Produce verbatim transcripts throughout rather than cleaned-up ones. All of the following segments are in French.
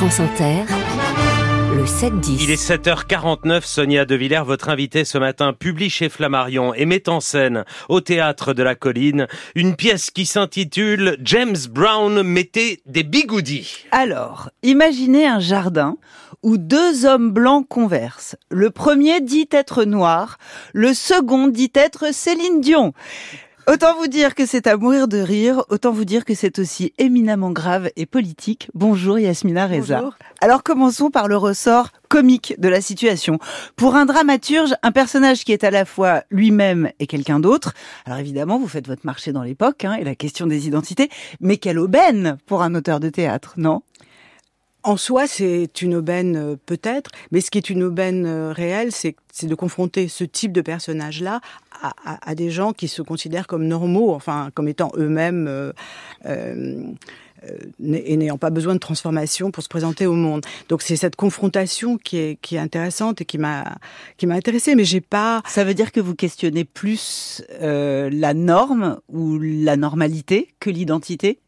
France Inter, le sept dix. Il est sept heures quarante-neuf, Sonia Devillers, votre invitée ce matin, publie chez Flammarion et met en scène au Théâtre de la Colline une pièce qui s'intitule « James Brown mettait des bigoudis ». Alors, imaginez un jardin où deux hommes blancs conversent. Le premier dit être noir, le second dit être Céline Dion. Autant vous dire que c'est à mourir de rire, autant vous dire que c'est aussi éminemment grave et politique. Bonjour Yasmina Reza. Bonjour. Alors commençons par le ressort comique de la situation. Pour un dramaturge, un personnage qui est à la fois lui-même et quelqu'un d'autre. Alors évidemment, vous faites votre marché dans l'époque hein, et la question des identités. Mais quelle aubaine pour un auteur de théâtre, non ? En soi, c'est une aubaine peut-être, mais ce qui est une aubaine réelle, c'est, c'est de confronter ce type de personnage-là à, à, à des gens qui se considèrent comme normaux, enfin comme étant eux-mêmes euh, euh, et n'ayant pas besoin de transformation pour se présenter au monde. Donc c'est cette confrontation qui est, qui est intéressante et qui m'a, qui m'a intéressée, mais j'ai pas... Ça veut dire que vous questionnez plus euh, la norme ou la normalité que l'identité ?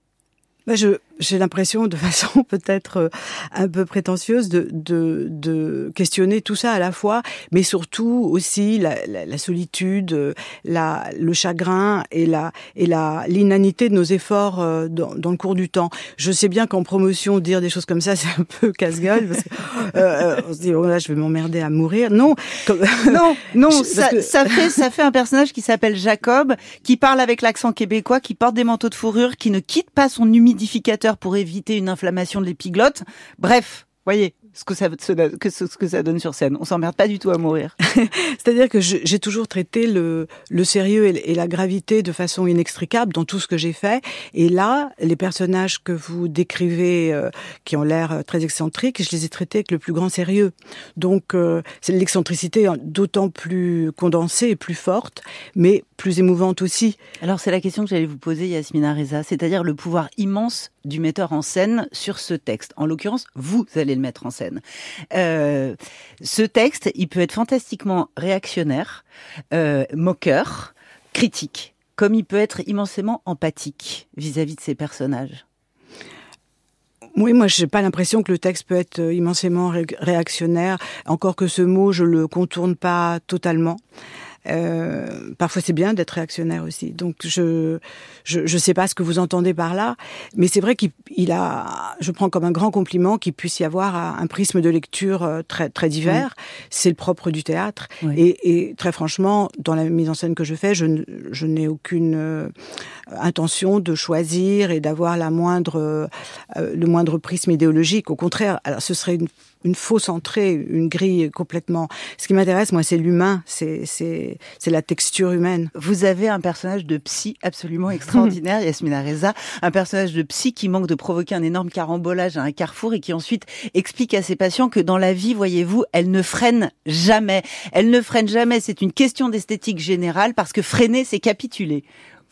Bah je, j'ai l'impression, de façon peut-être un peu prétentieuse, de, de, de questionner tout ça à la fois, mais surtout aussi la, la, la solitude, la, le chagrin et la, et la, l'inanité de nos efforts dans, dans le cours du temps. Je sais bien qu'en promotion, dire des choses comme ça, c'est un peu casse-gueule, parce que, euh, on se dit, oh là, je vais m'emmerder à mourir. Non, comme... non, non, je, ça, que... ça fait, ça fait un personnage qui s'appelle Jacob, qui parle avec l'accent québécois, qui porte des manteaux de fourrure, qui ne quitte pas son humidité humidificateur pour éviter une inflammation de l'épiglotte. Bref, voyez ce que ça, ce que ça donne sur scène. On s'emmerde pas du tout à mourir. C'est-à-dire que je, j'ai toujours traité le, le sérieux et la gravité de façon inextricable dans tout ce que j'ai fait. Et là, les personnages que vous décrivez, euh, qui ont l'air très excentriques, je les ai traités avec le plus grand sérieux. Donc, euh, c'est l'excentricité d'autant plus condensée et plus forte, mais plus émouvante aussi. Alors, c'est la question que j'allais vous poser, Yasmina Reza, c'est-à-dire le pouvoir immense du metteur en scène sur ce texte. En l'occurrence, vous allez le mettre en scène. Euh, ce texte, il peut être fantastiquement réactionnaire, euh, moqueur, critique, comme il peut être immensément empathique vis-à-vis de ses personnages. Oui, moi, j'ai pas l'impression que le texte peut être immensément ré- réactionnaire, encore que ce mot, je le contourne pas totalement. Euh, parfois c'est bien d'être réactionnaire aussi, donc je, je je sais pas ce que vous entendez par là, mais c'est vrai qu'il il a, je prends comme un grand compliment qu'il puisse y avoir un prisme de lecture très très divers. Oui. C'est le propre du théâtre. Oui. et, et très franchement, dans la mise en scène que je fais, je je n'ai aucune intention de choisir et d'avoir la moindre le moindre prisme idéologique. Au contraire, alors ce serait une une fausse entrée, une grille complètement. Ce qui m'intéresse, moi, c'est l'humain, c'est, c'est, c'est la texture humaine. Vous avez un personnage de psy absolument extraordinaire, Yasmina Reza, un personnage de psy qui manque de provoquer un énorme carambolage à un carrefour et qui ensuite explique à ses patients que dans la vie, voyez-vous, elle ne freine jamais. Elle ne freine jamais, c'est une question d'esthétique générale, parce que freiner, c'est capituler.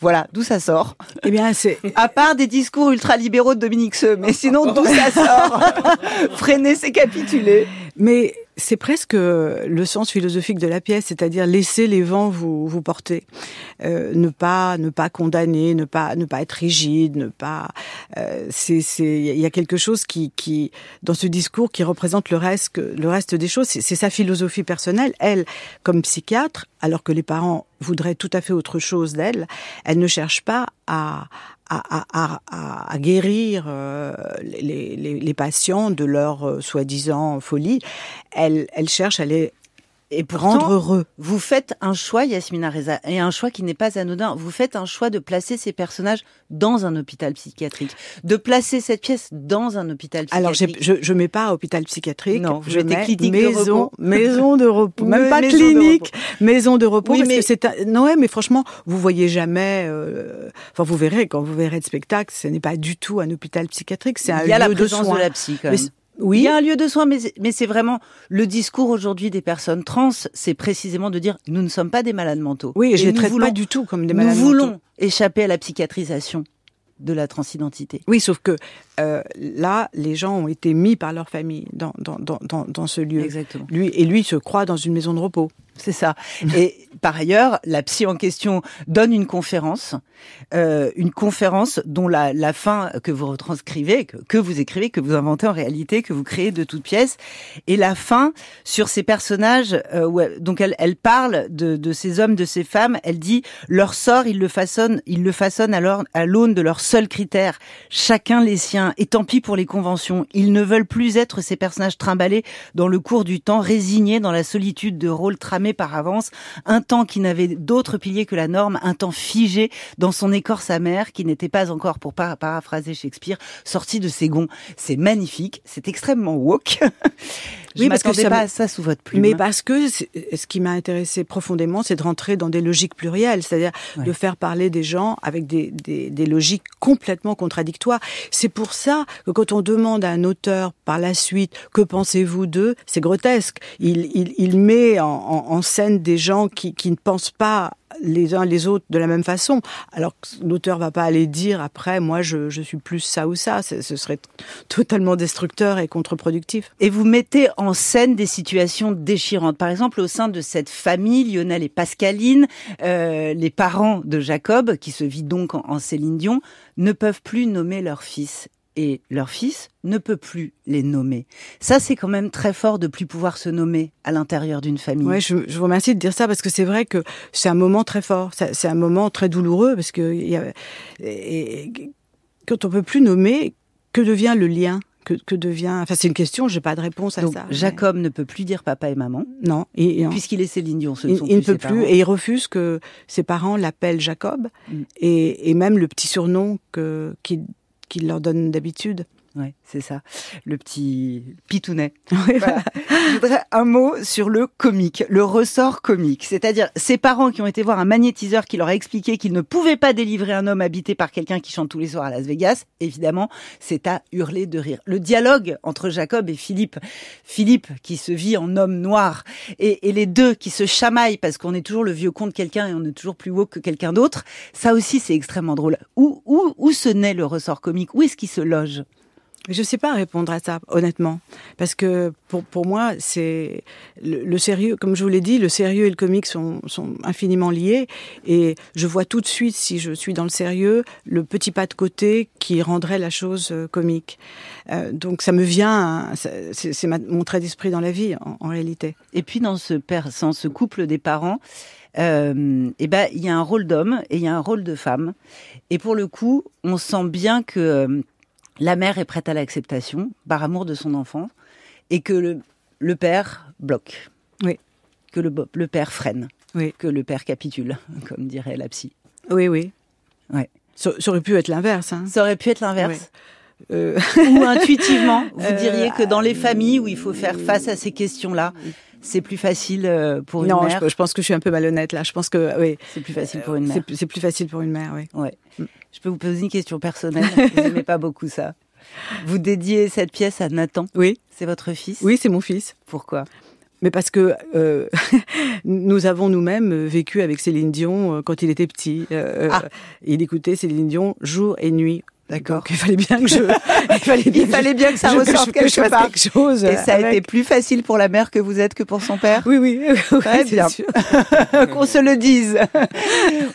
Voilà, d'où ça sort ? Eh bien, c'est... À part des discours ultra-libéraux de Dominique Seux, mais sinon, d'où ça sort ? Freiner, c'est capituler. Mais c'est presque le sens philosophique de la pièce, c'est-à-dire laisser les vents vous, vous porter. Euh, ne pas, ne pas condamner, ne pas, ne pas être rigide, ne pas... Euh, c'est, c'est, il y a quelque chose qui, qui, dans ce discours, qui représente le reste, le reste des choses. C'est, c'est sa philosophie personnelle. Elle, comme psychiatre, alors que les parents voudraient tout à fait autre chose d'elle, elle ne cherche pas à, à, à, à, à guérir euh, les, les, les patients de leur euh, soi-disant folie. Elle, elle cherche à les et pourtant, rendre heureux. Vous faites un choix, Yasmina Reza, et un choix qui n'est pas anodin. Vous faites un choix de placer ces personnages dans un hôpital psychiatrique, de placer cette pièce dans un hôpital psychiatrique. Alors, je ne mets pas hôpital psychiatrique, non, je mets maison, de maison de repos, même pas maison clinique, de repos. Maison de repos. Oui, parce mais... que c'est un... Non, ouais, mais franchement, vous voyez jamais. Euh... Enfin, vous verrez quand vous verrez le spectacle, ce n'est pas du tout un hôpital psychiatrique, c'est un lieu de soins. Il y a la présence de, de la psy, quand même. Oui. Il y a un lieu de soins, mais, mais c'est vraiment le discours aujourd'hui des personnes trans, c'est précisément de dire nous ne sommes pas des malades mentaux. Oui, et je ne les traite voulons, pas du tout comme des malades mentaux. Nous voulons échapper à la psychiatrisation de la transidentité. Oui, sauf que euh, là, les gens ont été mis par leur famille dans, dans, dans, dans ce lieu. Exactement. Lui, et lui se croit dans une maison de repos. C'est ça. Et par ailleurs, la psy en question donne une conférence, euh, une conférence dont la, la fin que vous retranscrivez, que, que vous écrivez, que vous inventez en réalité, que vous créez de toutes pièces, et la fin sur ces personnages. Euh, où elle, donc elle, elle parle de, de ces hommes, de ces femmes. Elle dit leur sort, ils le façonnent, ils le façonnent à, leur, à l'aune de leurs seuls critères, chacun les siens. Et tant pis pour les conventions. Ils ne veulent plus être ces personnages trimballés dans le cours du temps, résignés dans la solitude de rôles tramés par avance, un temps qui n'avait d'autre pilier que la norme, un temps figé dans son écorce amère, qui n'était pas encore, pour par- paraphraser Shakespeare, sorti de ses gonds. C'est magnifique, c'est extrêmement woke. Je oui, parce que ça pas à ça sous votre plume. Mais parce que ce qui m'a intéressée profondément, c'est de rentrer dans des logiques plurielles, c'est-à-dire ouais. de faire parler des gens avec des, des, des logiques complètement contradictoires. C'est pour ça que quand on demande à un auteur par la suite « Que pensez-vous d'eux ?», c'est grotesque. Il, il, il met en, en, en scène des gens qui, qui ne pensent pas les uns les autres de la même façon. Alors que l'auteur va pas aller dire après, moi je, je suis plus ça ou ça. C'est, ce serait totalement destructeur et contre-productif. Et vous mettez en scène des situations déchirantes. Par exemple, au sein de cette famille, Lionel et Pascaline, euh, les parents de Jacob, qui se vit donc en, en Céline Dion, ne peuvent plus nommer leur fils. Et leur fils ne peut plus les nommer. Ça, c'est quand même très fort de plus pouvoir se nommer à l'intérieur d'une famille. Ouais, je, je vous remercie de dire ça parce que c'est vrai que c'est un moment très fort, c'est, c'est un moment très douloureux parce que y a, et, et, quand on peut plus nommer, que devient le lien ? Que, que devient... Enfin, c'est une question, j'ai pas de réponse à Donc, ça. Jacob mais... ne peut plus dire papa et maman. Non. Et, et en... Puisqu'il est Céline Dion, ce ne sont il, plus Il ne peut ses plus, parents. Et il refuse que ses parents l'appellent Jacob, mm. et, et même le petit surnom que, qu'il qu'il leur donne d'habitude. Ouais, c'est ça. Le petit pitounet. Voilà. Je voudrais un mot sur le comique, le ressort comique. C'est-à-dire, ces parents qui ont été voir un magnétiseur qui leur a expliqué qu'ils ne pouvaient pas délivrer un homme habité par quelqu'un qui chante tous les soirs à Las Vegas, évidemment, c'est à hurler de rire. Le dialogue entre Jacob et Philippe. Philippe qui se vit en homme noir et, et les deux qui se chamaillent parce qu'on est toujours le vieux con de quelqu'un et on est toujours plus woke que quelqu'un d'autre. Ça aussi, c'est extrêmement drôle. Où, où, où se naît le ressort comique? Où est-ce qu'il se loge? Je ne sais pas répondre à ça, honnêtement. Parce que, pour, pour moi, c'est le, le sérieux, comme je vous l'ai dit, le sérieux et le comique sont, sont infiniment liés. Et je vois tout de suite, si je suis dans le sérieux, le petit pas de côté qui rendrait la chose comique. Euh, donc ça me vient, hein, c'est, c'est ma, mon trait d'esprit dans la vie, en, en réalité. Et puis, dans ce, père, dans ce couple des parents... Euh, et ben, il y a un rôle d'homme et il y a un rôle de femme. Et pour le coup, on sent bien que euh, la mère est prête à l'acceptation, par amour de son enfant, et que le, le père bloque. Oui. Que le, le père freine. Oui. Que le père capitule, comme dirait la psy. Oui, oui. Ouais. Ça, ça aurait pu être l'inverse. Hein. Ça aurait pu être l'inverse. Oui. Euh... Ou intuitivement, vous diriez que dans les familles où il faut faire face à ces questions-là, c'est plus facile pour une non, mère. Non, je, je pense que je suis un peu malhonnête là. Je pense que oui, c'est plus facile pour une mère. C'est, c'est plus facile pour une mère, oui. Ouais. Je peux vous poser une question personnelle. Vous n'aimez pas beaucoup ça. Vous dédiez cette pièce à Nathan. Oui. C'est votre fils. Oui, c'est mon fils. Pourquoi ? Mais parce que euh, nous avons nous-mêmes vécu avec Céline Dion quand il était petit. Euh, ah. Il écoutait Céline Dion jour et nuit. D'accord. Donc, il fallait bien que je, il fallait bien, il fallait bien que ça je, ressorte que je, quelque, que je quelque chose. Et ça avec... a été plus facile pour la mère que vous êtes que pour son père. Oui, oui, oui, ouais, bien sûr. Qu'on se le dise.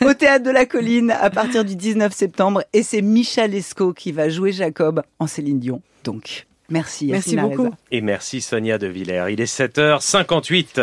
Au Théâtre de la Colline, à partir du dix-neuf septembre, et c'est Michel Escaut qui va jouer Jacob en Céline Dion. Donc, merci. Merci Yasmina Reza. Beaucoup. Et merci Sonia Devillers. Il est sept heures cinquante-huit.